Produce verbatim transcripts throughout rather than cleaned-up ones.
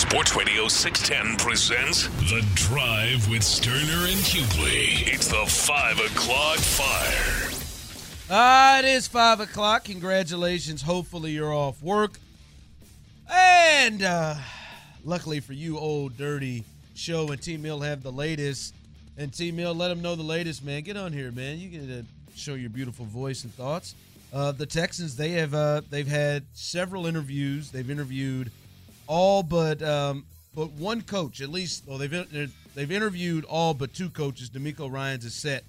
Sports Radio six ten presents The Drive with Sterner and Kupley. It's the five o'clock fire. Ah, it is five o'clock. Congratulations. Hopefully you're off work. And uh, luckily for you, Old Dirty Show and T-Mill have the latest. And T-Mill, let them know the latest, man. Get on here, man. You get to show your beautiful voice and thoughts. Uh, the Texans, they have uh, they've had several interviews. They've interviewed all but um, but one coach, at least. Well, they've they've interviewed all but two coaches. DeMeco Ryans is set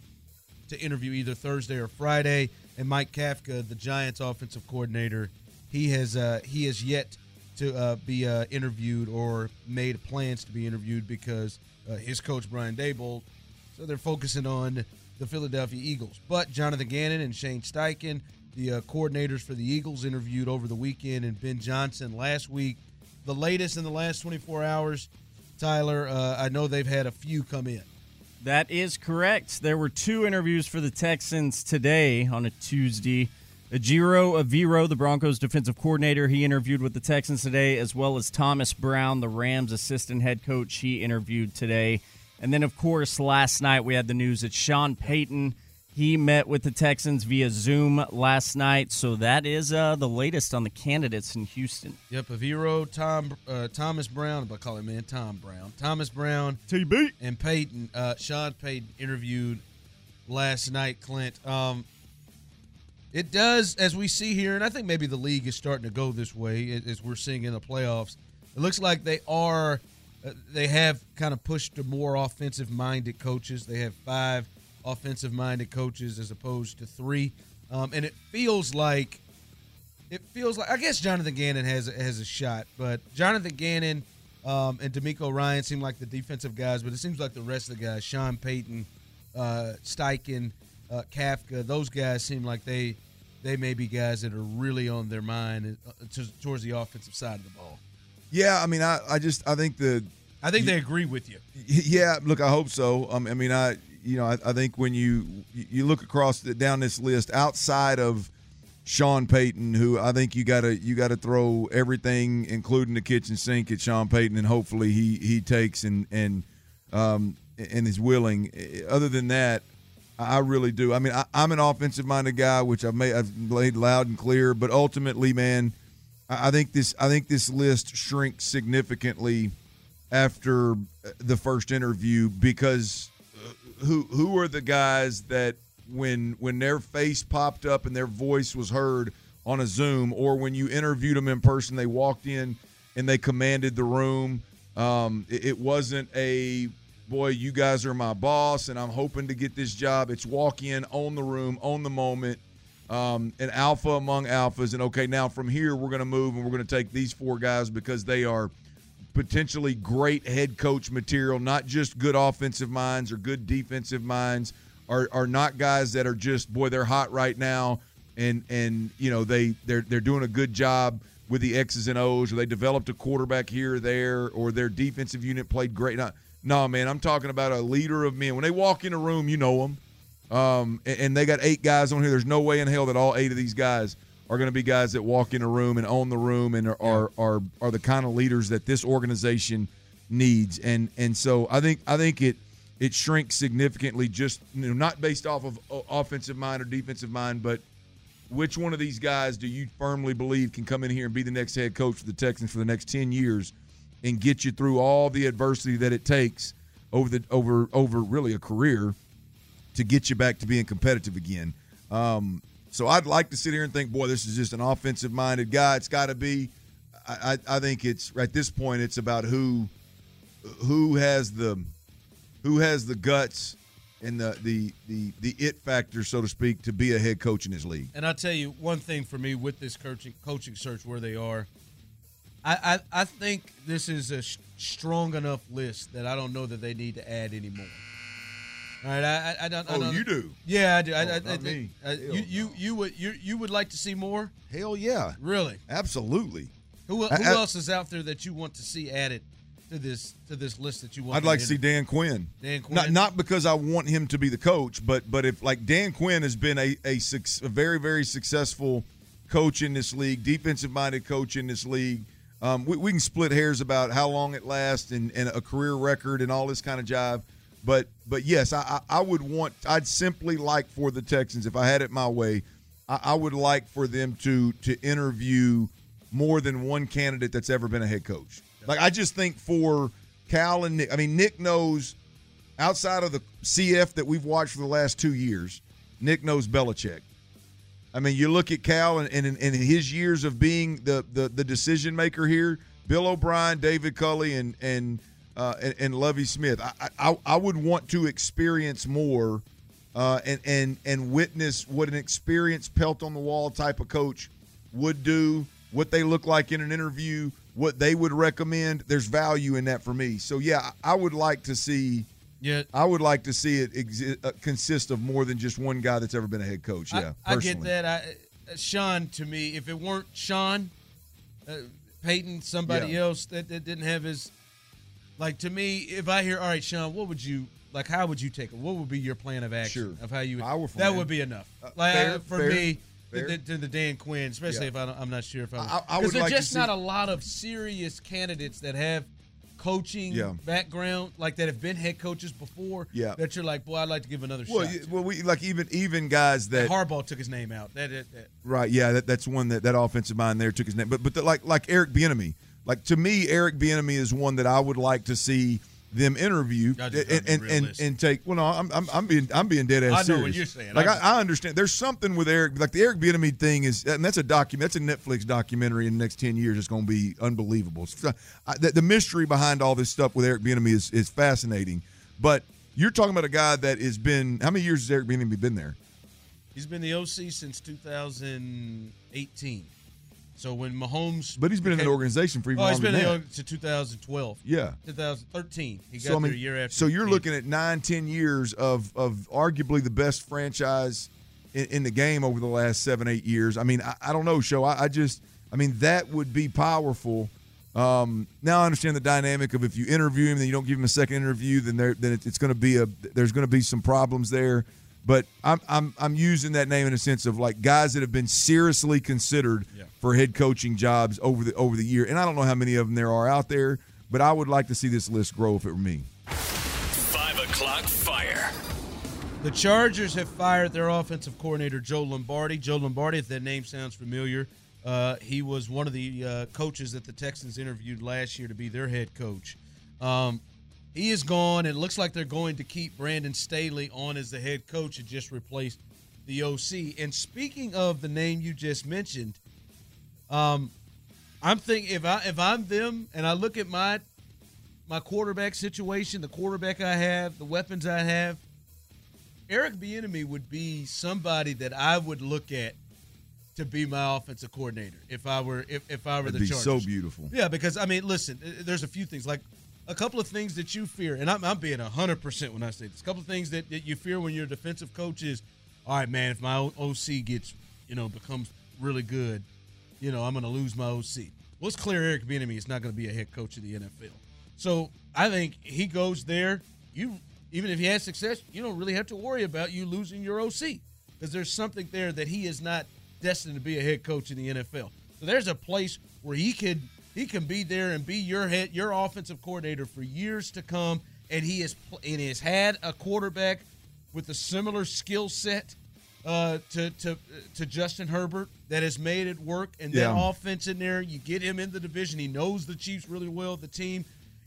to interview either Thursday or Friday, and Mike Kafka, the Giants' offensive coordinator, he has uh, he has yet to uh, be uh, interviewed or made plans to be interviewed because uh, his coach Brian Daboll. So they're focusing on the Philadelphia Eagles, but Jonathan Gannon and Shane Steichen, the uh, coordinators for the Eagles, interviewed over the weekend, and Ben Johnson last week. The latest in the last twenty-four hours, Tyler, uh, I know they've had a few come in. That is correct. There were two interviews for the Texans today on a Tuesday. Ejiro Evero, the Broncos' defensive coordinator, he interviewed with the Texans today, as well as Thomas Brown, the Rams' assistant head coach, he interviewed today. And then, of course, last night we had the news that Sean Payton, he met with the Texans via Zoom last night, so that is uh, the latest on the candidates in Houston. Yep, Evero, Tom, uh, Thomas Brown, I call him man Tom Brown, Thomas Brown, T B, and Payton. Uh, Sean Payton interviewed last night. Clint, um, it does, as we see here, and I think maybe the league is starting to go this way as we're seeing in the playoffs. It looks like they are, uh, they have kind of pushed to more offensive-minded coaches. They have five offensive-minded coaches as opposed to three, um, and it feels like it feels like I guess Jonathan Gannon has has a shot, but Jonathan Gannon um, and DeMeco Ryans seem like the defensive guys, but it seems like the rest of the guys, Sean Payton, uh, Steichen, uh, Kafka, those guys seem like they they may be guys that are really on their mind towards the offensive side of the ball. Yeah, I mean, I, I just I think the I think you, they agree with you. Yeah, look, I hope so. Um, I mean, I. You know, I, I think when you you look across the, down this list, outside of Sean Payton, who I think you gotta you gotta throw everything, including the kitchen sink, at Sean Payton, and hopefully he he takes and and um, and is willing. Other than that, I really do. I mean, I, I'm an offensive-minded guy, which I've made I've laid loud and clear. But ultimately, man, I, I think this I think this list shrinks significantly after the first interview because. Who who are the guys that when when their face popped up and their voice was heard on a Zoom, or when you interviewed them in person, they walked in and they commanded the room. Um, it, it wasn't a, boy, you guys are my boss and I'm hoping to get this job. It's walk in, own the room, own the moment, um, an alpha among alphas. And, okay, now from here we're going to move and we're going to take these four guys because they are – potentially great head coach material, not just good offensive minds or good defensive minds, are are not guys that are just, boy, they're hot right now and and you know they they're they're doing a good job with the X's and O's, or they developed a quarterback here or there, or their defensive unit played great. No, no man, I'm talking about a leader of men. When they walk in a room, you know them. Um, and, and they got eight guys on here. There's no way in hell that all eight of these guys are going to be guys that walk in a room and own the room and are, are are are the kind of leaders that this organization needs. And and so I think I think it it shrinks significantly, just you know, not based off of offensive mind or defensive mind, but which one of these guys do you firmly believe can come in here and be the next head coach for the Texans for the next ten years and get you through all the adversity that it takes over the over over really a career to get you back to being competitive again. Um, So I'd like to sit here and think, boy, this is just an offensive-minded guy. It's got to be. I, I, I think it's at this point, it's about who, who has the, who has the guts and the the the the it factor, so to speak, to be a head coach in this league. And I'll tell you one thing for me with this coaching coaching search where they are, I I, I think this is a sh- strong enough list that I don't know that they need to add anymore. All right, I, I, I don't. Oh, I don't, you do? Yeah, I do. Oh, I, I, not I, me. I, Hell you, you, you would, you, you would like to see more? Hell yeah! Really? Absolutely. Who, who I, I, else is out there that you want to see added to this to this list that you want? I'd to like to see Dan Quinn. Dan Quinn. Not, not because I want him to be the coach, but but if like Dan Quinn has been a a, a very very successful coach in this league, defensive minded coach in this league, Um, we, we can split hairs about how long it lasts and, and a career record and all this kind of jive. But but yes, I, I would want – I'd simply like for the Texans, if I had it my way, I, I would like for them to to interview more than one candidate that's ever been a head coach. Like, I just think for Cal and Nick – I mean, Nick knows, outside of the C F that we've watched for the last two years, Nick knows Belichick. I mean, you look at Cal and, and, and his years of being the, the, the decision maker here, Bill O'Brien, David Culley, and and uh, and, and Lovie Smith. I, I I would want to experience more uh, and and and witness what an experienced pelt on the wall type of coach would do, what they look like in an interview, what they would recommend. There's value in that for me. So yeah, I would like to see. Yeah, I would like to see it exi- uh, consist of more than just one guy that's ever been a head coach. Yeah, I, I get that. I, uh, Sean, to me, if it weren't Sean, uh, Payton, somebody yeah. else that, that didn't have his, like, to me, if I hear, all right, Sean, what would you like? How would you take it? What would be your plan of action? Sure. Of how you would, Our plan. That would be enough. Uh, like fair, uh, for fair, me, fair. The, the, the Dan Quinn, especially yeah. if I don't, I'm not sure if I because I, I there's like just not see- a lot of serious candidates that have. Coaching yeah. background, like that have been head coaches before, yeah. that you're like, boy, I'd like to give another well, shot. You, well, we like even even guys that Harbaugh took his name out. That, that, that. Right, yeah, that, that's one that that offensive mind there took his name. But but the, like like Eric Bieniemy, like to me, Eric Bieniemy is one that I would like to see them interview and and, and and take. Well, no, I'm I'm, I'm being I'm being dead ass. I know serious. What you're saying. Like I, I understand. There's something with Eric, like the Eric Bieniemy thing is, and that's a document. That's a Netflix documentary in the next ten years. It's going to be unbelievable. So, I, the, the mystery behind all this stuff with Eric Bieniemy is is fascinating. But you're talking about a guy that has been how many years has Eric Bieniemy been there? He's been the O C since two thousand eighteen. So when Mahomes, but he's been became, in the organization for even longer than that. Oh, he's been in to two thousand twelve. Yeah, two thousand thirteen. He got so, I mean, there a year after. So you're looking at nine, ten years of of arguably the best franchise in, in the game over the last seven, eight years. I mean, I, I don't know, Sho. I, I just, I mean, that would be powerful. Um, now I understand the dynamic of if you interview him, then you don't give him a second interview, then there, then it, it's going to be a there's going to be some problems there. But I'm I'm I'm using that name in a sense of like guys that have been seriously considered yeah. for head coaching jobs over the over the year, and I don't know how many of them there are out there, but I would like to see this list grow if it were me. Five o'clock fire. The Chargers have fired their offensive coordinator Joe Lombardi. Joe Lombardi, if that name sounds familiar, uh, he was one of the uh, coaches that the Texans interviewed last year to be their head coach. Um, He is gone, and it looks like they're going to keep Brandon Staley on as the head coach and just replace the O C. And speaking of the name you just mentioned, um, I'm thinking if I if I'm them and I look at my my quarterback situation, the quarterback I have, the weapons I have, Eric Bieniemy would be somebody that I would look at to be my offensive coordinator if I were if, if I were It'd the Chargers. It'd be so beautiful. Yeah, because I mean, listen, there's a few things like. A couple of things that you fear, and I'm, I'm being one hundred percent when I say this, a couple of things that, that you fear when you're a defensive coach is, all right, man, if my O C gets, you know, becomes really good, you know, I'm going to lose my O C. Well, it's clear Eric Bieniemy is not going to be a head coach of the N F L. So I think he goes there. You even if he has success, you don't really have to worry about you losing your O C because there's something there that he is not destined to be a head coach in the N F L. So there's a place where he could – He can be there and be your head, your offensive coordinator for years to come, and he is and has had a quarterback with a similar skill set uh, to to to Justin Herbert that has made it work. And yeah. that offense in there, you get him in the division. He knows the Chiefs really well, the team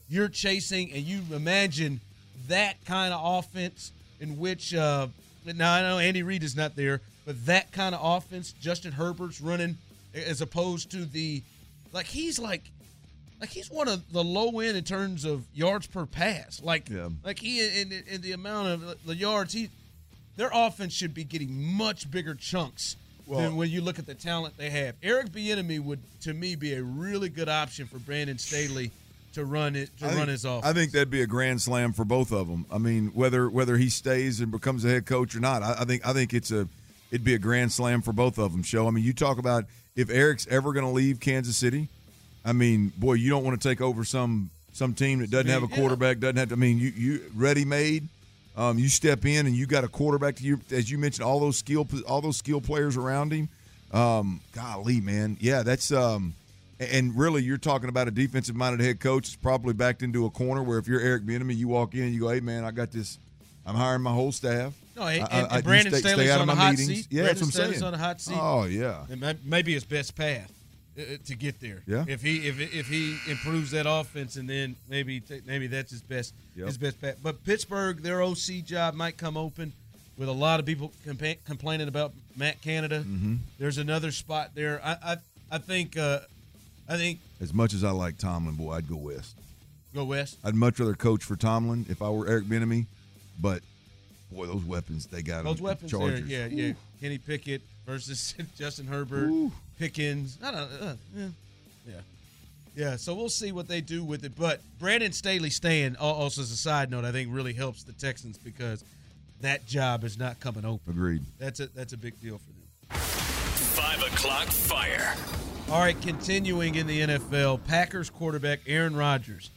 you're chasing, and you imagine that kind of offense in which uh, now I know Andy Reid is not there, but that kind of offense Justin Herbert's running as opposed to the. Like, he's like like he's one of the low end in terms of yards per pass. Like, yeah. like he in, in the amount of the yards, he their offense should be getting much bigger chunks well, than when you look at the talent they have. Eric Bieniemy would, to me, be a really good option for Brandon Staley to run it to I run think, his offense. I think that'd be a grand slam for both of them. I mean, whether whether he stays and becomes a head coach or not, I, I think I think it's a it'd be a grand slam for both of them. Show I mean, you talk about. If Eric's ever going to leave Kansas City, I mean, boy, you don't want to take over some some team that doesn't have a quarterback, doesn't have to. I mean, you you ready-made. Um, you step in and you got a quarterback. To you, as you mentioned, all those skill all those skill players around him. Um, golly, man, yeah, that's um, And really, you're talking about a defensive-minded head coach that's probably backed into a corner where if you're Eric Bieniemy, you walk in and you go, hey, man, I got this. I'm hiring my whole staff. No, and, I, I, and Brandon stay, Staley's stay out on of the my hot meetings. Seat. Yeah, Brandon that's what I'm Staley's saying. on the hot seat. Oh, yeah. And maybe his best path to get there. Yeah. If he if if he improves that offense, and then maybe maybe that's his best yep. his best path. But Pittsburgh, their O C job might come open with a lot of people compa- complaining about Matt Canada. Mm-hmm. There's another spot there. I I, I think uh, I think as much as I like Tomlin, boy, I'd go west. Go west. I'd much rather coach for Tomlin if I were Eric Bieniemy, but boy, those weapons they got. Those on weapons the Chargers. There, yeah, Ooh. yeah. Kenny Pickett versus Justin Herbert, Ooh. Pickens. I don't know. Uh, yeah. yeah, yeah. So we'll see what they do with it. But Brandon Staley staying, also as a side note, I think really helps the Texans because that job is not coming open. Agreed. That's a that's a big deal for them. Five o'clock fire. All right, continuing in the N F L, Packers quarterback Aaron Rodgers.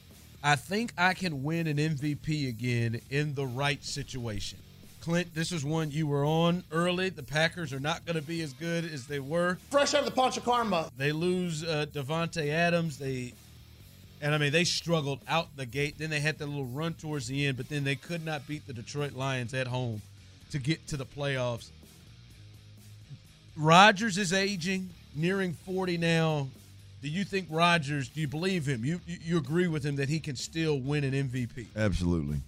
I think I can win an M V P again in the right situation. Clint, this is one you were on early. The Packers are not going to be as good as they were. Fresh out of the Pancha Karma. They lose uh, Davante Adams. They, and I mean, they struggled out the gate. Then they had that little run towards the end, but then they could not beat the Detroit Lions at home to get to the playoffs. Rodgers is aging, nearing forty now. Do you think Rodgers, do you believe him? You, you, you agree with him that he can still win an M V P? Absolutely.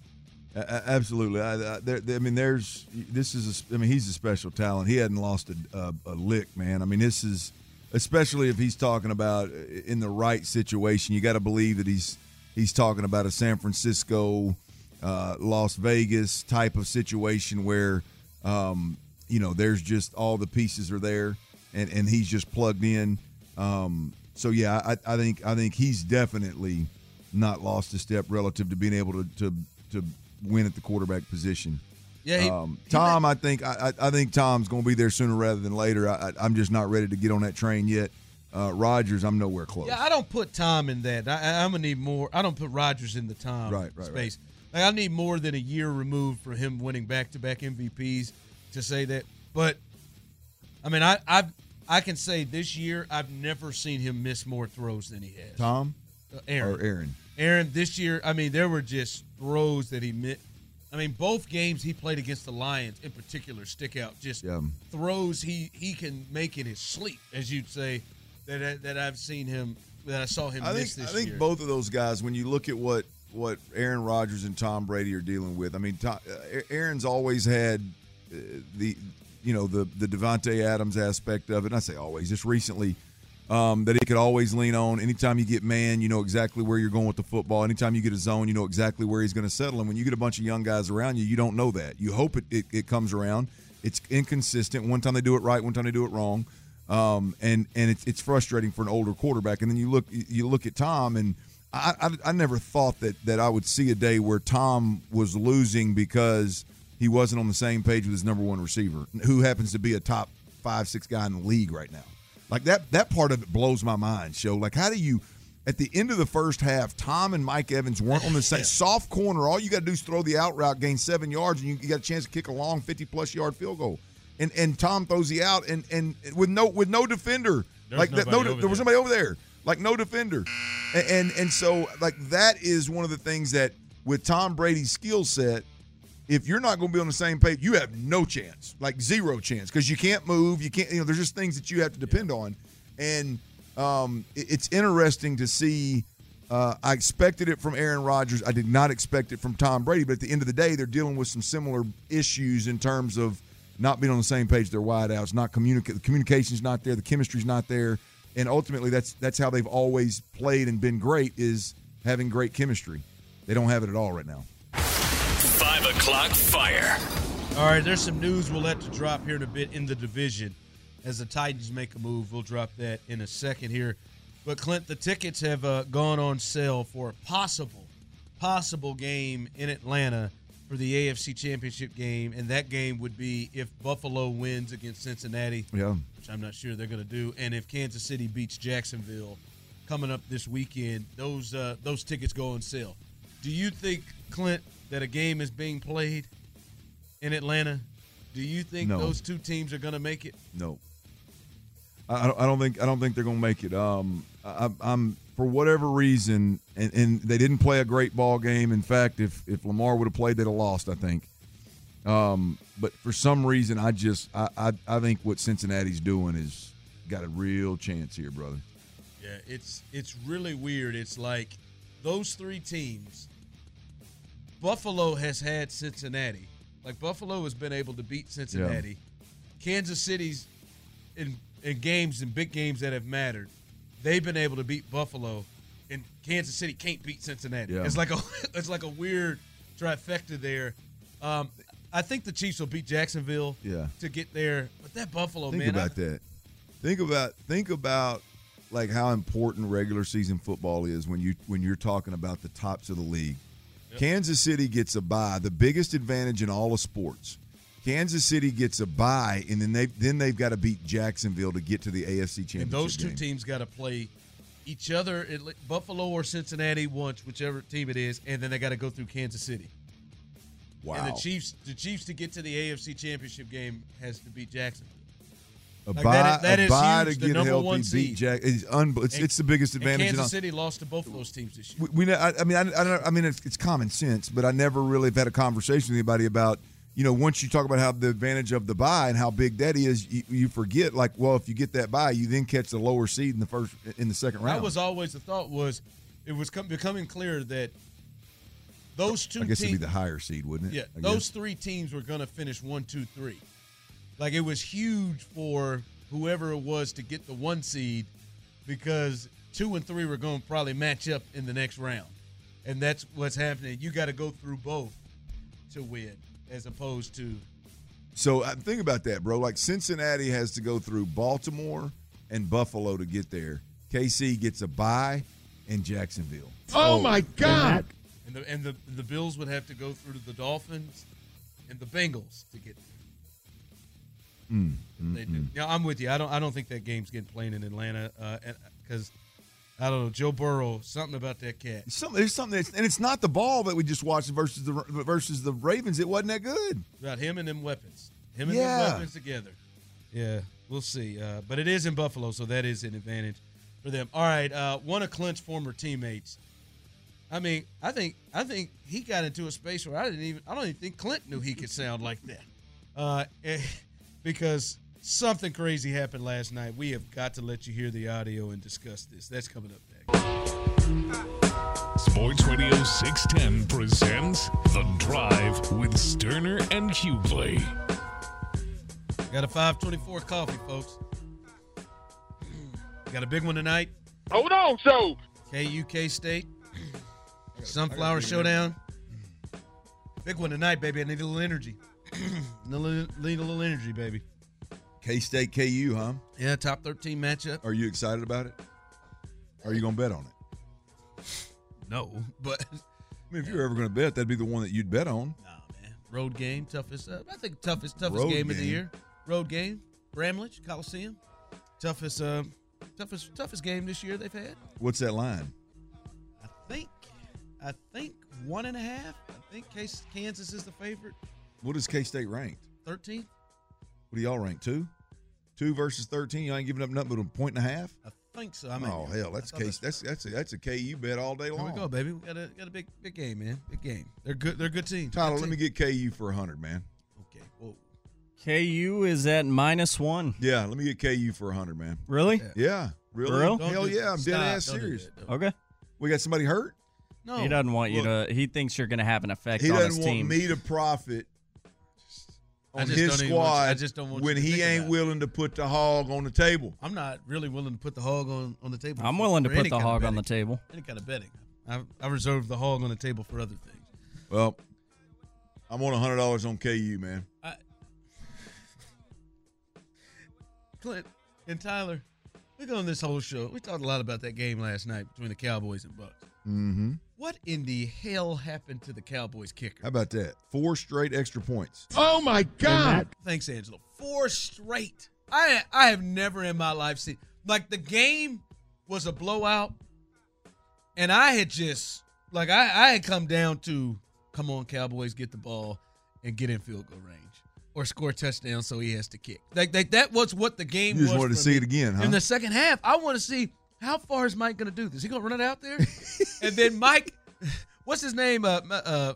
Absolutely. I, I, there, I mean, there's this is. A, I mean, he's a special talent. He hadn't lost a, a, a lick, man. I mean, this is, especially if he's talking about in the right situation. You got to believe that he's he's talking about a San Francisco, uh, Las Vegas type of situation where, um, you know, there's just all the pieces are there, and, and he's just plugged in. Um, so yeah, I, I think I think he's definitely not lost a step relative to being able to to. to win at the quarterback position. Yeah, he, um, Tom, he I think I, I think Tom's going to be there sooner rather than later. I, I, I'm just not ready to get on that train yet. Uh, Rodgers, I'm nowhere close. Yeah, I don't put Tom in that. I, I'm gonna need more. I don't put Rodgers in the Tom right, right, space. Right. Like, I need more than a year removed for him winning back-to-back M V Ps to say that. But I mean, I I I can say this year I've never seen him miss more throws than he has. Tom, uh, Aaron, or Aaron. Aaron, this year, I mean, there were just throws that he missed. I mean, both games he played against the Lions in particular stick out. Just yeah. throws he, he can make in his sleep, as you'd say, that that I've seen him, that I saw him I miss think, this year. I think year. both of those guys, when you look at what, what Aaron Rodgers and Tom Brady are dealing with, I mean, Tom, Aaron's always had uh, the, you know, the, the Davante Adams aspect of it. And I say always, just recently. Um, that he could always lean on. Anytime you get man, you know exactly where you're going with the football. Anytime you get a zone, you know exactly where he's going to settle. And when you get a bunch of young guys around you, you don't know that. You hope it, it, it comes around. It's inconsistent. One time they do it right, one time they do it wrong. Um, and and it's it's frustrating for an older quarterback. And then you look you look at Tom, and I I, I never thought that, that I would see a day where Tom was losing because he wasn't on the same page with his number one receiver, who happens to be a top five, six guy in the league right now. Like, that that part of it blows my mind, Sho. Like, how do you, at the end of the first half, Tom and Mike Evans weren't on the same yeah. soft corner. All you got to do is throw the out route, gain seven yards, and you, you got a chance to kick a long fifty-plus yard field goal. And and Tom throws the out, and and with no with no defender. There's like that, no, there, there was somebody over there. Like, no defender. And, and and so, like, that is one of the things that, with Tom Brady's skill set, if you're not going to be on the same page, you have no chance, like zero chance, because you can't move. You can't, you know, there's just things that you have to depend yeah. on. And um, it, it's interesting to see. Uh, I expected it from Aaron Rodgers. I did not expect it from Tom Brady. But at the end of the day, they're dealing with some similar issues in terms of not being on the same page. Their wideouts, not communicate. The communication's not there. The chemistry's not there. And ultimately, that's that's how they've always played and been great, is having great chemistry. They don't have it at all right now. Five o'clock fire. All right, there's some news we'll have to drop here in a bit in the division as the Titans make a move. We'll drop that in a second here. But, Clint, the tickets have uh, gone on sale for a possible, possible game in Atlanta for the A F C Championship game, and that game would be if Buffalo wins against Cincinnati, yeah. which I'm not sure they're going to do, and if Kansas City beats Jacksonville coming up this weekend. Those, uh, those tickets go on sale. Do you think, Clint, that a game is being played in Atlanta? Do you think no. those two teams are going to make it? No. I don't, I don't think I don't think they're going to make it. Um, I, I'm for whatever reason, and, and they didn't play a great ball game. In fact, if if Lamar would have played, they'd have lost, I think. Um, but for some reason, I just I, I I think what Cincinnati's doing is got a real chance here, brother. Yeah, it's it's really weird. It's like those three teams. Buffalo has had Cincinnati. Like Buffalo has been able to beat Cincinnati. Yeah. Kansas City's in in games in big games that have mattered. They've been able to beat Buffalo, and Kansas City can't beat Cincinnati. Yeah. It's like a it's like a weird trifecta there. Um, I think the Chiefs will beat Jacksonville yeah. to get there, but that Buffalo think man. Think about I, that. Think about think about like how important regular season football is when you when you're talking about the tops of the league. Yep. Kansas City gets a bye, the biggest advantage in all of sports. Kansas City gets a bye, and then they then they've got to beat Jacksonville to get to the A F C Championship. And those two game. teams got to play each other, at Buffalo or Cincinnati, once, whichever team it is, and then they got to go through Kansas City. Wow. And the Chiefs, the Chiefs to get to the A F C Championship game has to beat Jacksonville. A like bye, that is, that a is bye huge, to get healthy, beat Jack. It's, un- it's, and, it's the biggest advantage. And Kansas City lost to both of those teams this year. We, we, I, I mean, I, I, I mean, it's, it's common sense, but I never really have had a conversation with anybody about, you know, once you talk about how the advantage of the bye and how big that is, you, you forget, like, well, if you get that bye, you then catch the lower seed in the first in the second round. That was always the thought was it was com- becoming clear that those two teams – I guess teams, it'd be the higher seed, wouldn't it? Yeah, I those guess. three teams were going to finish one, two, three. Like, it was huge for whoever it was to get the one seed because two and three were going to probably match up in the next round. And that's what's happening. You got to go through both to win as opposed to. So, think about that, bro. Like, Cincinnati has to go through Baltimore and Buffalo to get there. K C gets a bye and Jacksonville. Oh, oh my God. And, that, and, the, and the, the Bills would have to go through the Dolphins and the Bengals to get there. Mm, mm, they do. Mm. Now, I'm with you. I don't. I don't think that game's getting played in Atlanta because uh, I don't know Joe Burrow. Something about that cat. Some, there's something, that's, and it's not the ball that we just watched versus the versus the Ravens. It wasn't that good. About him and them weapons. Him and yeah. them weapons together. Yeah, we'll see. Uh, but it is in Buffalo, so that is an advantage for them. All right, uh, one of Clint's former teammates. I mean, I think I think he got into a space where I didn't even. I don't even think Clint knew he could sound like that. Uh, and, because something crazy happened last night. We have got to let you hear the audio and discuss this. That's coming up next. Sports Radio six ten presents The Drive with Sterner and Hubley. Got a five twenty-four coffee, folks. Got a big one tonight. Hold on, so. K U, K-State. Sunflower Showdown. Big one tonight, baby. I need a little energy. Need a little energy, baby. K-State, K U, huh? Yeah, top thirteen matchup. Are you excited about it? Are you going to bet on it? No, but. I mean, if yeah. you're ever going to bet, that'd be the one that you'd bet on. Nah, man. Road game, toughest. Uh, I think toughest, toughest Road game, game of the year. Road game, Bramlage Coliseum, toughest, uh, toughest, toughest game this year they've had. What's that line? I think, I think one and a half. I think Kansas is the favorite. What is K-State ranked? thirteen. What do y'all rank, two? two versus thirteen? Y'all ain't giving up nothing but a point and a half? I think so. I mean, oh, hell, that's K- that's, that's, that's, a, that's a K U bet all day long. Here we go, baby. We got a, got a big big game, man. Big game. They're good. They're a good team. Tyler, good team. Let me get K U for one hundred, man. Okay. Whoa. K U is at minus one. Yeah, let me get K U for one hundred, man. Really? Yeah. yeah. Really? For real? Hell yeah, that. I'm Stop. dead ass Don't serious. Okay. We got somebody hurt? No. He doesn't want Look, you to – he thinks you're going to have an effect on his team. He doesn't want me to profit – on his squad when he ain't willing to put the hog on the table. I'm not really willing to put the hog on, on the table. I'm willing to put the hog on the table. Any kind of betting. I, I reserve the hog on the table for other things. Well, I want one hundred dollars on K U, man. I, Clint and Tyler, look on this whole show. We talked a lot about that game last night between the Cowboys and Bucks. Mm-hmm. What in the hell happened to the Cowboys kicker? How about that? Four straight extra points. Oh, my God. Thanks, Angelo. Four straight. I I have never in my life seen. Like, the game was a blowout, and I had just, like, I, I had come down to, come on, Cowboys, get the ball and get in field goal range. or score a touchdown, so he has to kick. Like, like that was what the game was. You just was wanted to see me. It again, huh? In the second half, I want to see how far is Mike going to do this. Is he going to run it out there? And then Mike, what's his name? Uh, uh,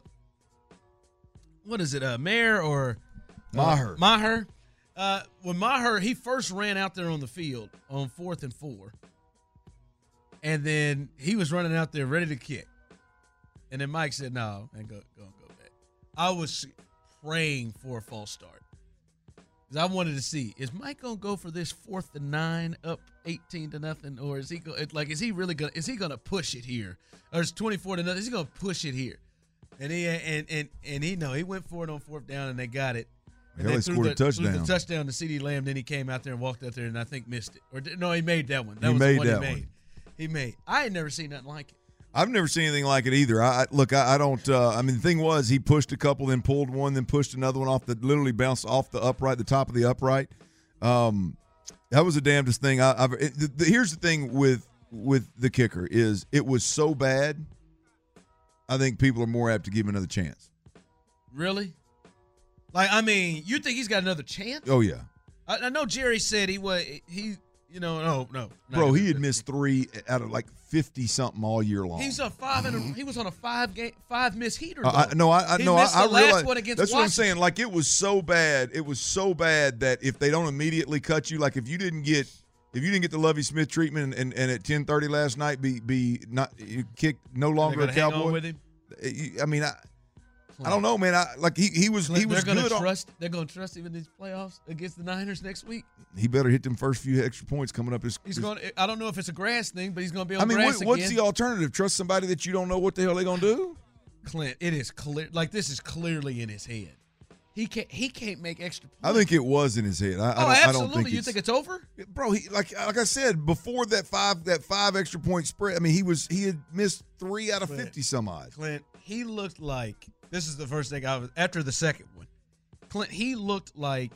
what is it, uh, Mayer or? Uh, Maher. Maher. Uh, when Maher, he first ran out there on the field on fourth and four. And then he was running out there ready to kick. And then Mike said, no, man, go, go, go back. I was praying for a false start. Because I wanted to see, is Mike going to go for this fourth and nine up eighteen to nothing? Or is he go, like, is he really going to, is he going to push it here? Or is twenty-four to nothing? Is he going to push it here? And he, and, and, and he, no, he went for it on fourth down and they got it. And they scored a touchdown. Threw the touchdown to CeeDee Lamb. Then he came out there and walked out there and I think missed it. Or no, he made that one. That was the one he made. He made. I had never seen nothing like it. I've never seen anything like it either. I look, I, I don't. Uh, I mean, the thing was, he pushed a couple, then pulled one, then pushed another one off the, literally bounced off the upright, the top of the upright. Um, that was the damnedest thing. I, I've. It, the, the, here's the thing with with the kicker is it was so bad. I think people are more apt to give him another chance. Really? Like, I mean, you think he's got another chance? Oh yeah. I, I know Jerry said he was he. You know, no, no. Bro, he had missed three out of like fifty something all year long. He's a five and a, he was on a five game five miss heater. Uh, I, no, I, I he no, missed I, the I last realized, one against that's Washington. What I'm saying. Like it was so bad, it was so bad that if they don't immediately cut you, like if you didn't get if you didn't get the Lovie Smith treatment and, and, and at ten thirty last night be be not you kicked no longer a Cowboy. Hang on with him? I mean, I I don't know, man. I like he he was he was they're gonna good. Trust, on, they're going to trust him in these playoffs against the Niners next week. He better hit them first few extra points coming up. His, he's his, going. I don't know if it's a grass thing, but he's going to be on. I mean, grass what, what's again. The alternative? Trust somebody that you don't know what the hell they're going to do. Clint, it is clear. Like this is clearly in his head. He can't. He can't make extra points. I think it was in his head. I, oh, I don't, absolutely. I don't think you it's, think it's over, bro? He, like like I said before that five that five extra point spread. I mean, he was he had missed three out of Clint, fifty some odd. Clint, he looked like. This is the first thing I was – after the second one. Clint, he looked like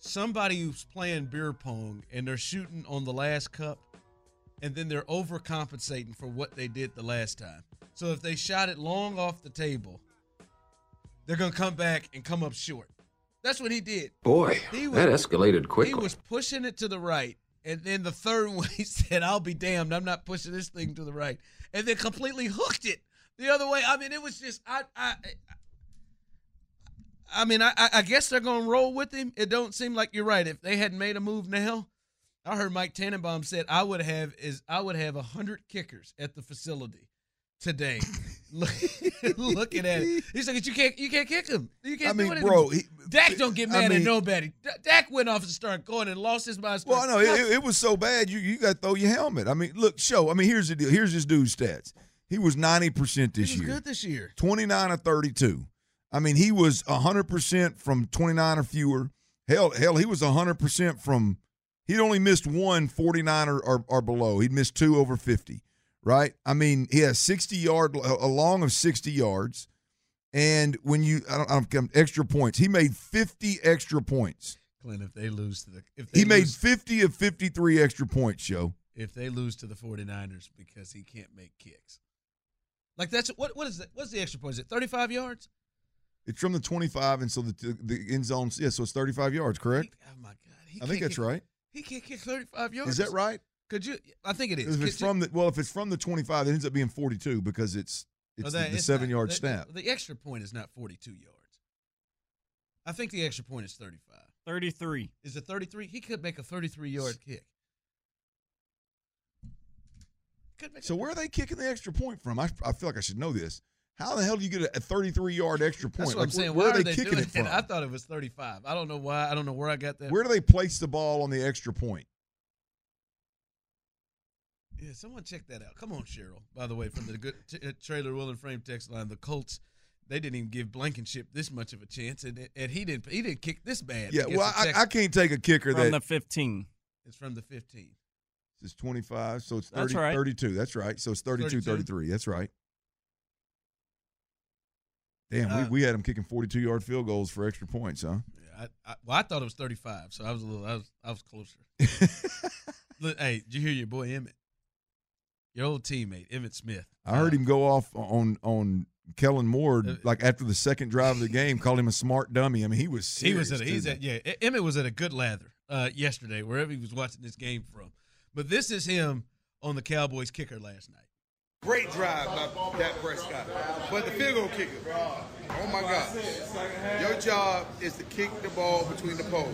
somebody who's playing beer pong and they're shooting on the last cup and then they're overcompensating for what they did the last time. So if they shot it long off the table, they're going to come back and come up short. That's what he did. Boy, he was, that escalated quickly. He was pushing it to the right. And then the third one, he said, I'll be damned. I'm not pushing this thing to the right. And then completely hooked it. The other way, I mean, it was just, I, I, I mean, I, I guess they're going to roll with him. It don't seem like you're right. If they hadn't made a move now, I heard Mike Tannenbaum said I would have is I would have a hundred kickers at the facility today. Looking at it, he's like, you can't, you can't kick him. You can't. I mean, do anything. Bro, he, Dak don't get mad I mean, at nobody. Dak went off and started going and lost his mind. Well, no, it, it was so bad you you got to throw your helmet. I mean, look, show. I mean, here's the deal. Here's this dude's stats. He was ninety percent this year. He was good this year. twenty-nine of thirty-two. I mean, he was one hundred percent from twenty-nine or fewer. Hell, hell, he was one hundred percent from – he'd only missed one forty-nine or, or, or below. He'd missed two over fifty, right? I mean, he has sixty-yard – a long of sixty yards. And when you – I don't, I don't – extra points. He made fifty extra points. Clint, if they lose to the – if they He lose, made fifty of fifty-three extra points, Joe. If they lose to the forty-niners because he can't make kicks. Like that's what what is that? What's the extra point? Is it thirty-five yards? It's from the twenty-five, and so the the end zone. Yeah, so it's thirty-five yards, correct? He, oh my God! He I think that's kick, right. He can't kick thirty-five yards. Is that right? Could you? I think it is. If it's you, from the well, if it's from the twenty-five, it ends up being forty-two because it's it's that, the, the it's seven not, yard that, snap. The extra point is not forty-two yards. I think the extra point is thirty-five. thirty-three is it thirty-three? He could make a thirty-three yard kick. So where are they kicking the extra point from? I, I feel like I should know this. How the hell do you get a thirty-three-yard extra point? That's what like, I'm saying. Where, where are, are they, they kicking doing it from? I thought it was thirty-five. I don't know why. I don't know where I got that. Where do they place the ball on the extra point? Yeah, someone check that out. Come on, Cheryl. By the way, from the good t- trailer, Will and Frame text line, the Colts. They didn't even give Blankenship this much of a chance, and, and he didn't. He didn't kick this bad. Yeah, well, I, I can't take a kicker from that from the fifteen. It's from the fifteen. It's twenty-five, so it's thirty, that's right. thirty-two. That's right. So it's thirty-two, thirty-two. thirty-three. That's right. Damn, uh, we, we had them kicking forty-two-yard field goals for extra points, huh? Yeah, I, I, well, I thought it was thirty-five, so I was a little, I was, I was closer. Look, hey, did you hear your boy Emmitt, your old teammate Emmitt Smith? I uh, heard him go off on on Kellen Moore, like after the second drive of the game, called him a smart dummy. I mean, he was serious. He was at a, he's at, yeah, Emmitt was at a good lather uh, yesterday, wherever he was watching this game from. But this is him on the Cowboys kicker last night. Great drive by Dak Prescott. But the field goal kicker, oh my God. Your job is to kick the ball between the poles.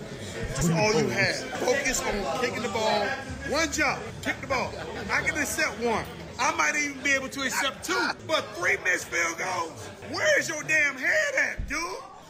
That's all you have. Focus on kicking the ball. One job, kick the ball. I can accept one. I might even be able to accept two. But three missed field goals. Where is your damn head at, dude?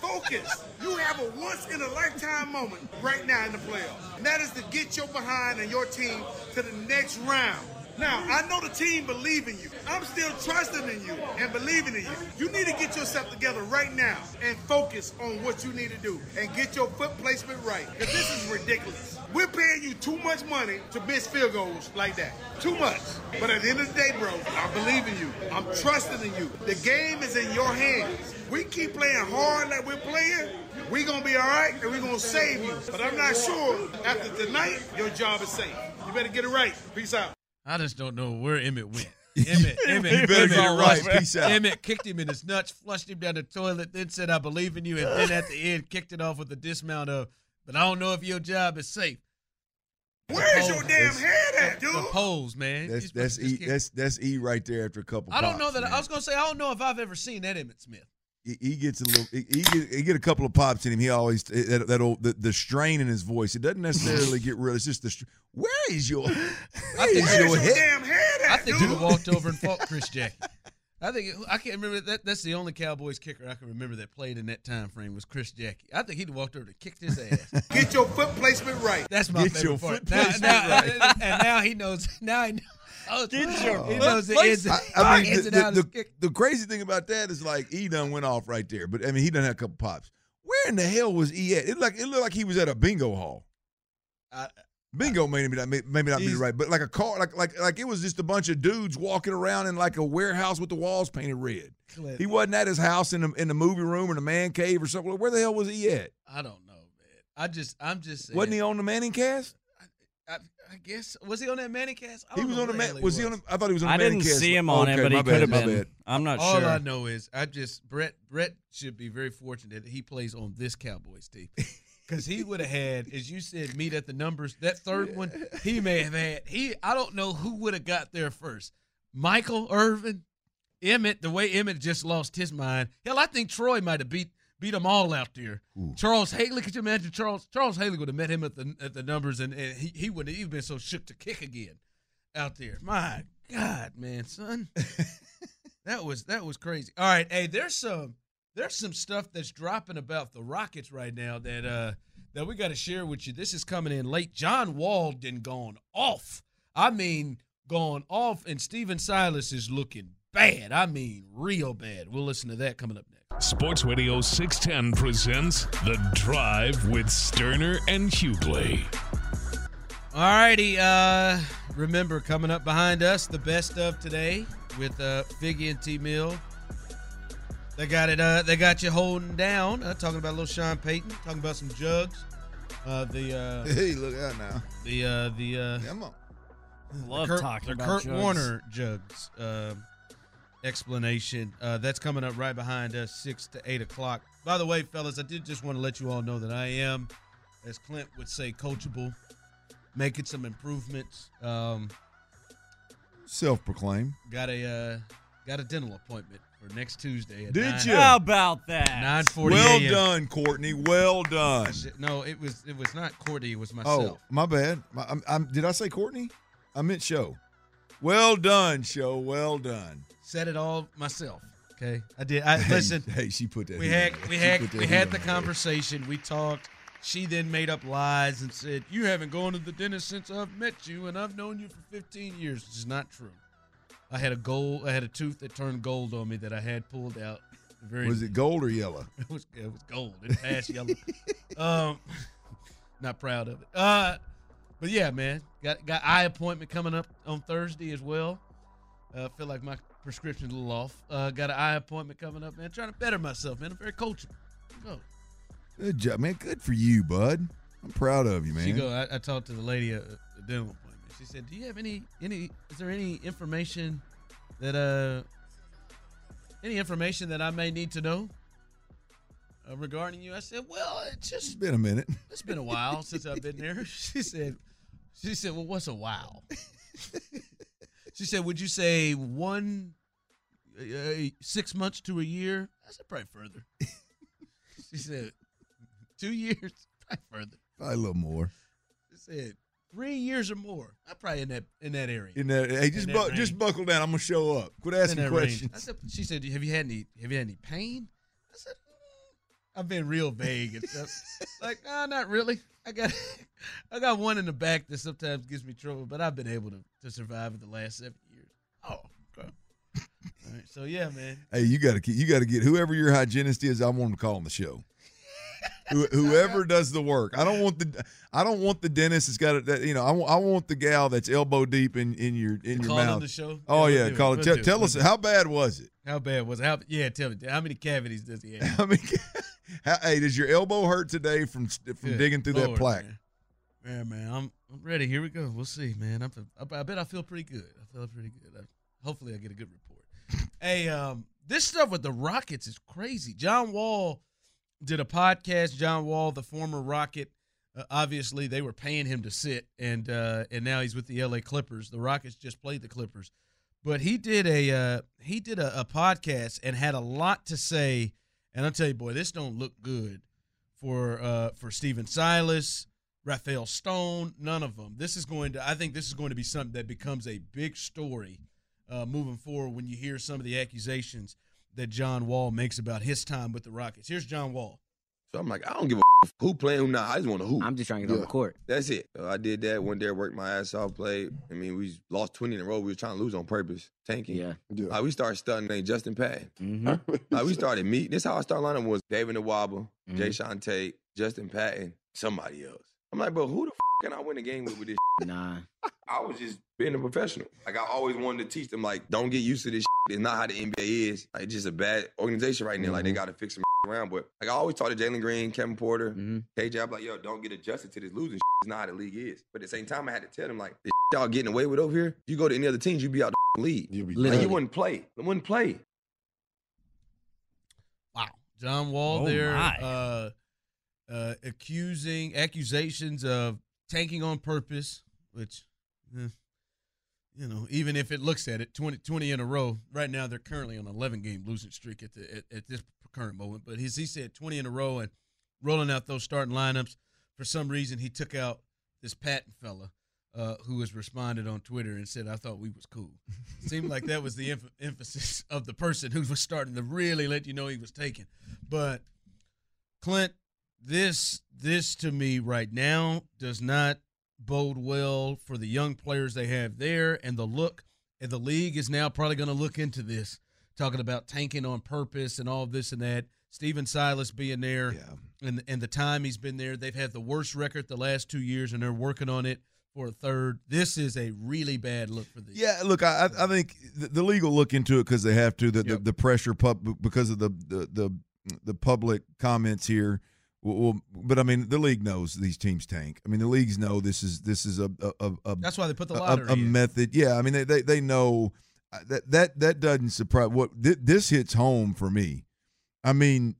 Focus. You have a once-in-a-lifetime moment right now in the playoffs. And that is to get your behind and your team to the next round. Now, I know the team believes in you. I'm still trusting in you and believing in you. You need to get yourself together right now and focus on what you need to do and get your foot placement right, because this is ridiculous. We're paying you too much money to miss field goals like that. Too much. But at the end of the day, bro, I believe in you. I'm trusting in you. The game is in your hands. We keep playing hard like we're playing. We're going to be all right, and we're going to save you. But I'm not sure after tonight your job is safe. You better get it right. Peace out. I just don't know where Emmitt went. Emmitt, Emmitt, Emmitt, all right, peace out. Emmitt kicked him in his nuts, flushed him down the toilet, then said, I believe in you, and then at the end kicked it off with a dismount of, but I don't know if your job is safe. Where is your damn head at, dude? The poles, man. That's, that's, e, that's, that's E right there after a couple I don't pops, know that. Man. I was going to say, I don't know if I've ever seen that Emmitt Smith. He, he gets a little. He, he, get, he get a couple of pops in him. He always that, that old the, the strain in his voice. It doesn't necessarily get real. It's just the. Where is your? Where I think is your, your head? Damn head at, I think dude. He walked over and fought Chris Jacke. I think I can't remember that. That's the only Cowboys kicker I can remember that played in that time frame was Chris Jacke. I think he'd walked over and kicked his ass. Get your foot placement right. That's my get favorite your part. Foot now, now, right. And now he knows. Now he knows. Oh, the crazy thing about that is, like, E done went off right there. But, I mean, he done had a couple pops. Where in the hell was E at? It looked like, it looked like he was at a bingo hall. I, bingo I, may not, may, maybe not be right, but like a car, like like like it was just a bunch of dudes walking around in like a warehouse with the walls painted red. Clever. He wasn't at his house in the, in the movie room or the man cave or something. Where the hell was he at? I don't know, man. I just, I'm just saying. Wasn't he on the Manning cast? I, I guess was he on that Manning cast? He was on the man. Was he on? I thought he was on the Manning cast. I didn't see him on it, but he could have been. I'm not sure. All I know is I just Brett. Brett should be very fortunate that he plays on this Cowboys team, because he would have had, as you said, meet at the numbers. That third yeah. one, he may have had. He I don't know who would have got there first. Michael Irvin, Emmitt. The way Emmitt just lost his mind. Hell, I think Troy might have beat. Beat them all out there. Ooh. Charles Haley, could you imagine Charles? Charles Haley would have met him at the at the numbers, and, and he, he wouldn't have even been so shook to kick again out there. My God, man, son, that was that was crazy. All right, hey, there's some there's some stuff that's dropping about the Rockets right now that uh, that we got to share with you. This is coming in late. John Wall done gone off. I mean, gone off, and Stephen Silas is looking bad. I mean, real bad. We'll listen to that coming up next. Sports Radio six ten presents The Drive with Sterner and Hughley. All righty. Uh, remember, coming up behind us, the best of today with uh, Figgy and T-Mill. They got it. Uh, they got you holding down. Uh, talking about a little Sean Payton. Talking about some jugs. Uh, the uh, hey, look out now. The uh, the uh, yeah, I'm on. The love Kurt, talking the about Kurt jugs. Warner jugs. Uh, Explanation. Uh, that's coming up right behind us, six to eight o'clock. By the way, fellas, I did just want to let you all know that I am, as Clint would say, coachable, making some improvements. Um, Self-proclaimed. Got a uh, got a dental appointment for next Tuesday. At did nine, you? How about that? nine forty Well done, Courtney. Well done. No, it was it was not Courtney. It was myself. Oh, my bad. My, I'm, I'm, did I say Courtney? I meant show. Well done, show. Well done. Said it all myself. Okay, I did. I listen. Hey, hey she put that. We had, we had, we had, we had the conversation. Head. We talked. She then made up lies and said, "You haven't gone to the dentist since I've met you, and I've known you for fifteen years." Which is not true. I had a gold. I had a tooth that turned gold on me that I had pulled out. Very was it gold or yellow? It was. It was gold. It passed yellow. Um, not proud of it. Uh, but yeah, man, got got eye appointment coming up on Thursday as well. Uh, feel like my prescription's a little off. Uh, got an eye appointment coming up, man. Trying to better myself, man. I'm very coachable. Go. Good job, man. Good for you, bud. I'm proud of you, man. She go. I, I talked to the lady at the dental appointment. She said, "Do you have any any? Is there any information that uh any information that I may need to know uh, regarding you? I said, well, it's just it's been a minute. It's been a while since I've been there. She said, she said, well, what's a while? She said, would you say one, uh, six months to a year? I said, probably further. She said, two years? Probably further. Probably a little more. She said, three years or more. I'm probably in that in that area. In that, hey, just in bu- that just buckle down. I'm gonna show up. Quit asking questions. I said, she said, "Have you had any? Have you had any pain?" I said, "I've been real vague and stuff. Like, no, not really. I got, I got one in the back that sometimes gives me trouble, but I've been able to to survive in the last seven years." Oh, okay. All right. So yeah, man. Hey, you gotta you gotta get whoever your hygienist is. I want them to call on the show. Whoever does the work, I don't want the I don't want the dentist that's got it. You know, I want I want the gal that's elbow deep in, in your in your call mouth. Call the show. Oh yeah, yeah call it. Tell, tell us how bad was it? How bad was it? How, yeah, tell me how many cavities does he have? How many? How, hey, does your elbow hurt today from from yeah, digging through Lord, that plaque? Man. Yeah, man, I'm I'm ready. Here we go. We'll see, man. I'm, I, I bet I feel pretty good. I feel pretty good. I, hopefully, I get a good report. Hey, um, this stuff with the Rockets is crazy. John Wall did a podcast. John Wall, the former Rocket, uh, obviously they were paying him to sit, and uh, and now he's with the L A Clippers. The Rockets just played the Clippers, but he did a uh, he did a, a podcast and had a lot to say. And I'll tell you, boy, this don't look good for uh, for Stephen Silas, Rafael Stone, none of them. This is going to I think this is going to be something that becomes a big story uh, moving forward when you hear some of the accusations that John Wall makes about his time with the Rockets. Here's John Wall. So I'm like, I don't give a f- who playing who not. I just want to hoop. I'm just trying to get yeah. on the court. That's it. So I did that one day, worked my ass off, played. I mean, we lost twenty in a row. We were trying to lose on purpose, tanking. Yeah. yeah. Like, we started studying named Justin Patton. Mm-hmm. Like, we started meeting. This is how I started lining was David Nwaba, mm-hmm. Jay Sean Tate, Justin Patton, somebody else. I'm like, bro, who the f- can I win a game with with this shit? Nah. I was just being a professional. Like, I always wanted to teach them, like, don't get used to this shit. It's not how the N B A is. Like, it's just a bad organization right now. Mm-hmm. Like, they got to fix some shit around. But, like, I always taught to Jalen Green, Kevin Porter, mm-hmm. K J. I'm like, yo, don't get adjusted to this losing shit. It's not how the league is. But at the same time, I had to tell them, like, this shit y'all getting away with over here, you go to any other teams, you'd be out the league. You'd be like, you wouldn't play. You wouldn't play. Wow. John Wall oh there uh, uh, accusing, accusations of tanking on purpose, which, eh, you know, even if it looks at it, twenty, twenty in a row. Right now, they're currently on an eleven-game losing streak at the at, at this current moment. But as he said, twenty in a row and rolling out those starting lineups. For some reason, he took out this Patton fella uh, who has responded on Twitter and said, I thought we was cool. Seemed like that was the em- emphasis of the person who was starting to really let you know he was taken. But, Clint, This, this to me right now does not bode well for the young players they have there, and the look, and the league is now probably going to look into this, talking about tanking on purpose and all this and that. Stephen Silas being there, yeah. and and the time he's been there, they've had the worst record the last two years, and they're working on it for a third. This is a really bad look for this. Yeah, look, I I think the league will look into it because they have to. The yep. the, the pressure pub because of the the the, the public comments here. Well, but I mean, the league knows these teams tank. I mean, the leagues know this is this is a a, a that's why they put the lottery a, a method. Yeah, I mean, they, they they know that that that doesn't surprise. What this hits home for me. I mean,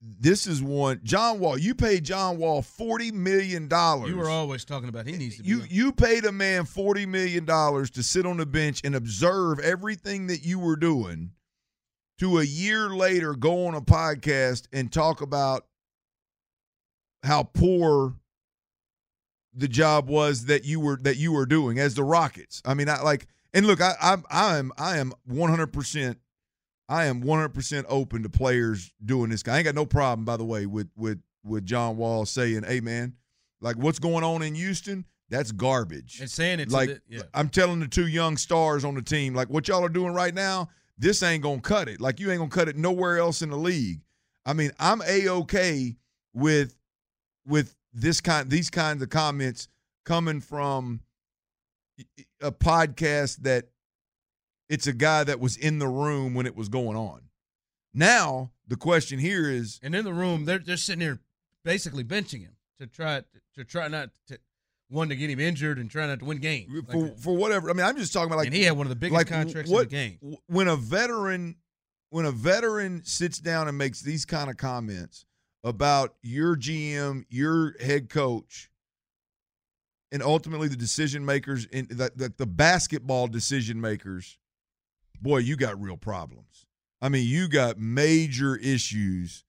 this is one John Wall. You paid John Wall forty million dollars. You were always talking about he needs to. You be you paid a man forty million dollars to sit on the bench and observe everything that you were doing. To a year later, go on a podcast and talk about how poor the job was that you were that you were doing as the Rockets. I mean, I like and look, I I'm I am I am one hundred percent I am one hundred percent open to players doing this. I ain't got no problem, by the way, with with with John Wall saying, "Hey, man, like what's going on in Houston? That's garbage." And saying it like to the, yeah. I'm telling the two young stars on the team, like what y'all are doing right now, this ain't gonna cut it. Like you ain't gonna cut it nowhere else in the league. I mean, I'm A-okay with. with this kind these kinds of comments coming from a podcast that it's a guy that was in the room when it was going on. Now the question here is, and in the room they're they're sitting there basically benching him to try to try not to one to get him injured and try not to win games for, like, for whatever. I mean, I'm just talking about like and he had one of the biggest like contracts what, in the game. When a veteran when a veteran sits down and makes these kind of comments about your G M, your head coach, and ultimately the decision makers, in the, the, the basketball decision makers, boy, you got real problems. I mean, you got major issues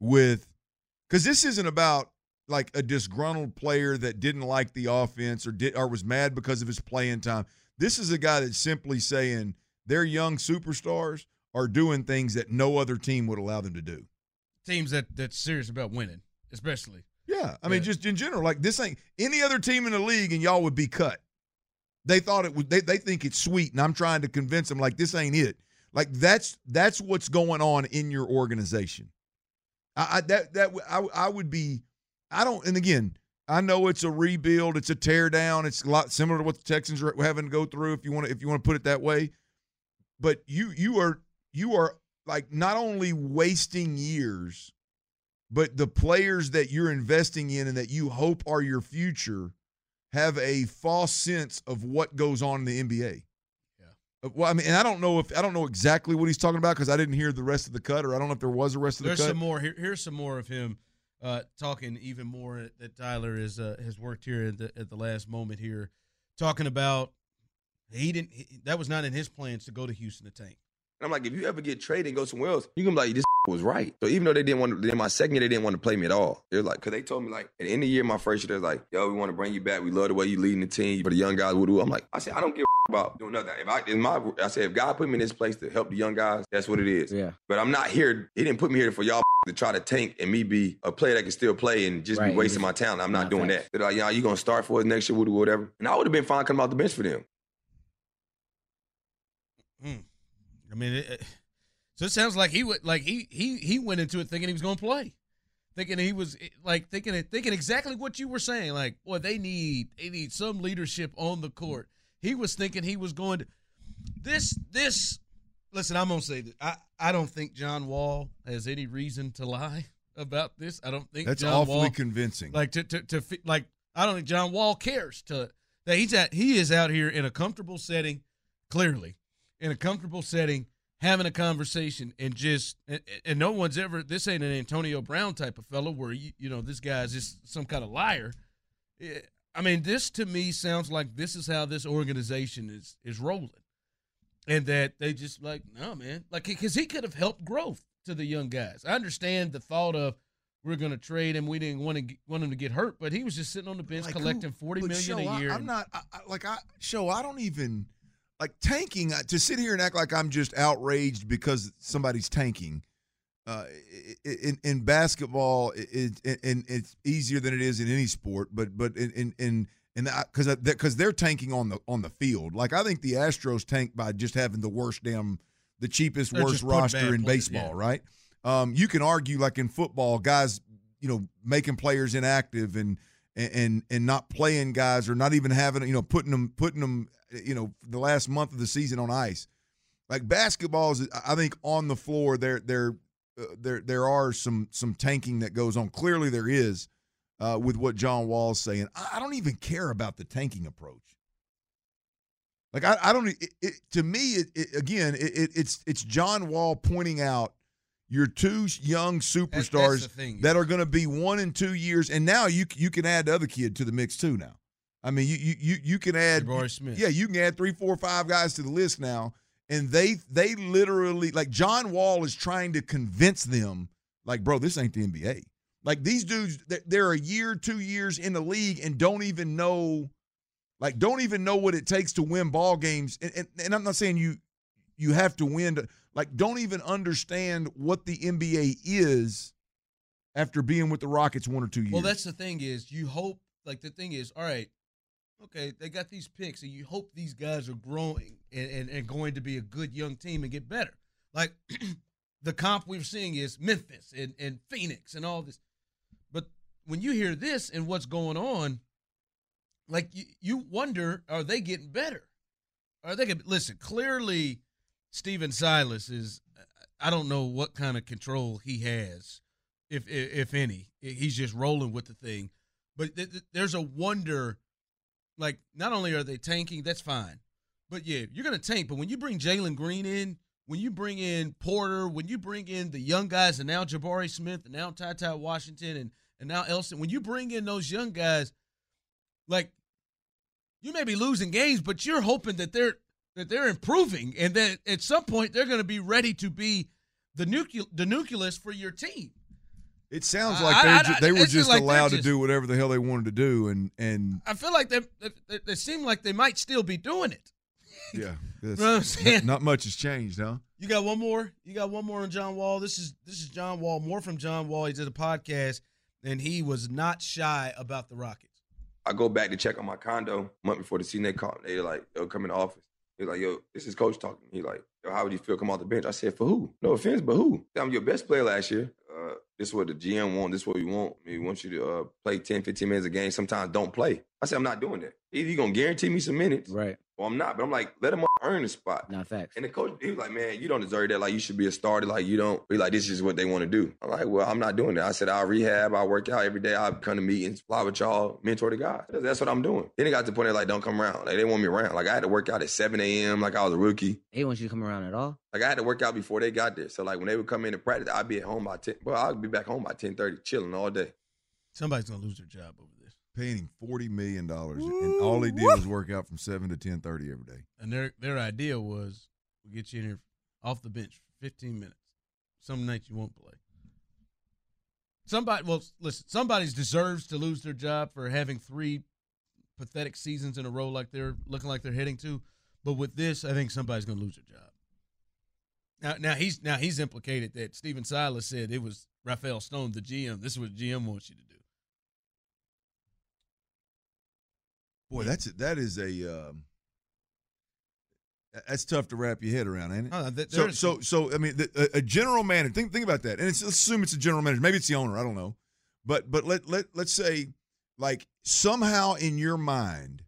with – because this isn't about, like, a disgruntled player that didn't like the offense or did, or was mad because of his playing time. This is a guy that's simply saying their young superstars are doing things that no other team would allow them to do. Teams that, that's serious about winning, especially. Yeah, I mean, yeah. just in general, like this ain't any other team in the league, and y'all would be cut. They thought it was. They, they think it's sweet, and I'm trying to convince them like this ain't it. Like that's that's what's going on in your organization. I, I that that I I would be. I don't. And again, I know it's a rebuild, it's a tear down, it's a lot similar to what the Texans are having to go through. If you want to, if you want to put it that way, but you you are you are like not only wasting years, but the players that you're investing in and that you hope are your future have a false sense of what goes on in the N B A. Yeah. Well, I mean, and I don't know if I don't know exactly what he's talking about because I didn't hear the rest of the cut, or I don't know if there was a rest of the cut. There's some more. Here, here's some more of him. Uh, talking even more that Tyler is uh, has worked here at the, at the last moment here, talking about he didn't he, that was not in his plans to go to Houston to tank. And I'm like, if you ever get traded and go somewhere else, you can be like, this was right. So even though they didn't want to, in my second year, they didn't want to play me at all. They're like, because they told me like at the end of the year, my first year, they're like, yo, we want to bring you back. We love the way you leading the team for the young guys. What do I'm like? I said, I don't give a about doing nothing. If I in my, I said, if God put me in this place to help the young guys, that's what it is. Yeah. But I'm not here. He didn't put me here for y'all. To try to tank and me be a player that can still play and just right. be wasting my talent. I'm not, not doing facts. that. They're like, y'all, you gonna start for us next year, whatever. And I would have been fine coming out the bench for them. Mm. I mean, it, so it sounds like he would like he he he went into it thinking he was gonna play, thinking he was like thinking thinking exactly what you were saying. Like, boy, they need they need some leadership on the court. He was thinking he was going to this this. Listen, I'm going to say this. I, I don't think John Wall has any reason to lie about this. I don't think that's John awfully Wall, convincing. Like to, to to like I don't think John Wall cares to that he's at he is out here in a comfortable setting, clearly, in a comfortable setting, having a conversation and just and, and no one's ever this ain't an Antonio Brown type of fellow where you, you know this guy's just some kind of liar. I mean, this to me sounds like this is how this organization is is rolling. And that they just like, no, man. Like, because he could have helped growth to the young guys. I understand the thought of we're going to trade him. We didn't want to want him to get hurt, but he was just sitting on the bench like, collecting forty million show, a year. I, I'm not I, like I show. I don't even like tanking to sit here and act like I'm just outraged because somebody's tanking. Uh, in in basketball, it, it, and it's easier than it is in any sport. But but in in, in And because because they're tanking on the on the field, like I think the Astros tanked by just having the worst damn, the cheapest they're worst roster in players, baseball, yeah. right? Um, you can argue like in football, guys, you know, making players inactive and and and not playing guys or not even having you know putting them putting them you know the last month of the season on ice. Like basketball is, I think on the floor there there uh, there there are some some tanking that goes on. Clearly there is. Uh, with what John Wall's saying, I don't even care about the tanking approach. Like I, I don't. It, it, to me, it, it, again, it, it's it's John Wall pointing out your two young superstars that, thing, that are going to be one and two years, and now you you can add the other kid to the mix too. Now, I mean, you you you, you can add Jabari Smith. Yeah, you can add three, four, five guys to the list now, and they they literally like John Wall is trying to convince them, like, bro, this ain't the N B A. Like, these dudes, they're a year, two years in the league and don't even know, like, don't even know what it takes to win ball games. And, and, and I'm not saying you you have to win. Like, don't even understand what the N B A is after being with the Rockets one or two years. Well, that's the thing is you hope, like, the thing is, all right, okay, they got these picks, and you hope these guys are growing and, and, and going to be a good young team and get better. Like, the comp we're seeing is Memphis and, and Phoenix and all this. When you hear this and what's going on, like you, you wonder, are they getting better? Are they getting, listen, clearly Stephen Silas is, I don't know what kind of control he has, if if, if any. He's just rolling with the thing. But th- th- there's a wonder, like not only are they tanking, that's fine. But yeah, you're going to tank. But when you bring Jalen Green in, when you bring in Porter, when you bring in the young guys, and now Jabari Smith, and now Ty Ty Washington, and, and now Elson, when you bring in those young guys, like, you may be losing games, but you're hoping that they're that they're improving and that at some point they're going to be ready to be the nucle- the nucleus for your team. It sounds like I, I, ju- they I, were just like allowed just, to do whatever the hell they wanted to do, and, and I feel like they they, they seem like they might still be doing it. Yeah, you know what I'm saying? Not much has changed, huh? You got one more. You got one more on John Wall. This is this is John Wall. More from John Wall. He did a podcast, and he was not shy about the Rockets. I go back to check on my condo a month before the season. They called. They like, yo, come in the office. He's like, yo, this is coach talking. He's like, yo, how would you feel come off the bench? I said, for who? No offense, but who? I'm your best player last year. Uh, this is what the G M wants. This is what we want. I mean, we want you to uh, play ten, fifteen minutes a game. Sometimes don't play. I said, I'm not doing that. Either you're going to guarantee me some minutes. Right. Well, I'm not, but I'm like, let him earn a spot. Not facts. And the coach, he was like, man, you don't deserve that. Like, you should be a starter. Like, you don't. He's like, this is what they want to do. I'm like, well, I'm not doing that. I said, I'll rehab. I'll work out every day. I'll come to meetings, fly with y'all, mentor the guys. That's what I'm doing. Then it got to the point, they're like, don't come around. Like, they want me around. Like, I had to work out at seven a.m. like I was a rookie. They want you to come around at all? Like, I had to work out before they got there. So, like, when they would come in to practice, I'd be at home by ten. Well, I'd be back home by ten thirty, chilling all day. Somebody's going to lose their job over this. Paying him forty million dollars, ooh, and all he did whoop. was work out from seven to ten thirty every day. And their their idea was, we'll get you in here off the bench for fifteen minutes. Some nights you won't play. Somebody, well, listen, somebody deserves to lose their job for having three pathetic seasons in a row like they're looking like they're heading to. But with this, I think somebody's going to lose their job. Now, now he's now he's implicated that Stephen Silas said it was Rafael Stone, the G M. This is what the G M wants you to do. Boy, that's a, that is a um, that's tough to wrap your head around, ain't it? Uh, th- so, so, so I mean, the, a, a general manager. Think, think about that. And it's, let's assume it's a general manager. Maybe it's the owner. I don't know. But, but let let let's say, like, somehow in your mind,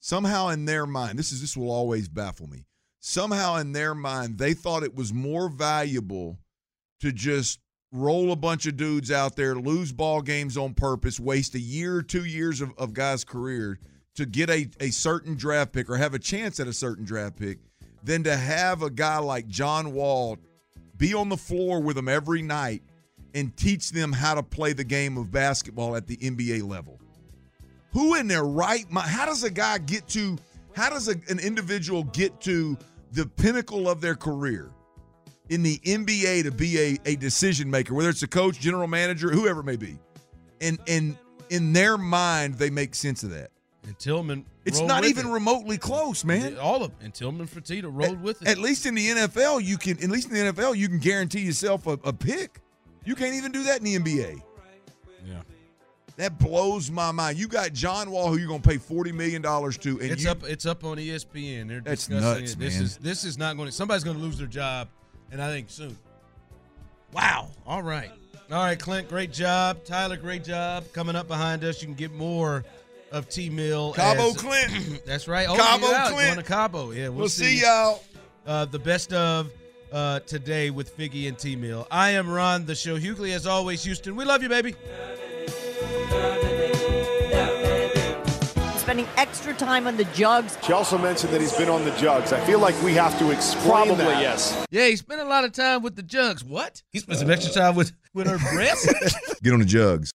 somehow in their mind, this is this will always baffle me. Somehow in their mind, they thought it was more valuable to just roll a bunch of dudes out there, lose ball games on purpose, waste a year, two years of, of guys' career to get a, a certain draft pick or have a chance at a certain draft pick than to have a guy like John Wall be on the floor with them every night and teach them how to play the game of basketball at the N B A level. Who in their right mind, how does a guy get to, how does a, an individual get to the pinnacle of their career in the N B A to be a, a decision maker, whether it's a coach, general manager, whoever it may be? And, and in their mind, they make sense of that. And Tillman, it's not even it. remotely close, man. All of and Tillman Fertitta rolled at, with it. At least in the N F L, you can. At least in the N F L, you can guarantee yourself a, a pick. You can't even do that in the N B A. Yeah, that blows my mind. You got John Wall, who you're going to pay forty million dollars to, and it's you, up. It's up on E S P N. They're that's discussing nuts, it. This man. is this is not going to. Somebody's going to lose their job, and I think soon. Wow. All right. All right, Clint. Great job, Tyler. Great job. Coming up behind us, you can get more of T-Mill. Cabo as, Clint. That's right. Oh, Cabo Clint. Going to Cabo. Yeah, we'll, we'll see. see y'all. Uh, the best of uh, today with Figgy and T-Mill. I am Ron, the show. Hughley, as always, Houston. We love you, baby. Spending extra time on the jugs. She also mentioned that he's been on the jugs. I feel like we have to explain Probably, that. yes. Yeah, he spent a lot of time with the jugs. What? He spent uh, some extra time with, with her breasts? Get on the jugs.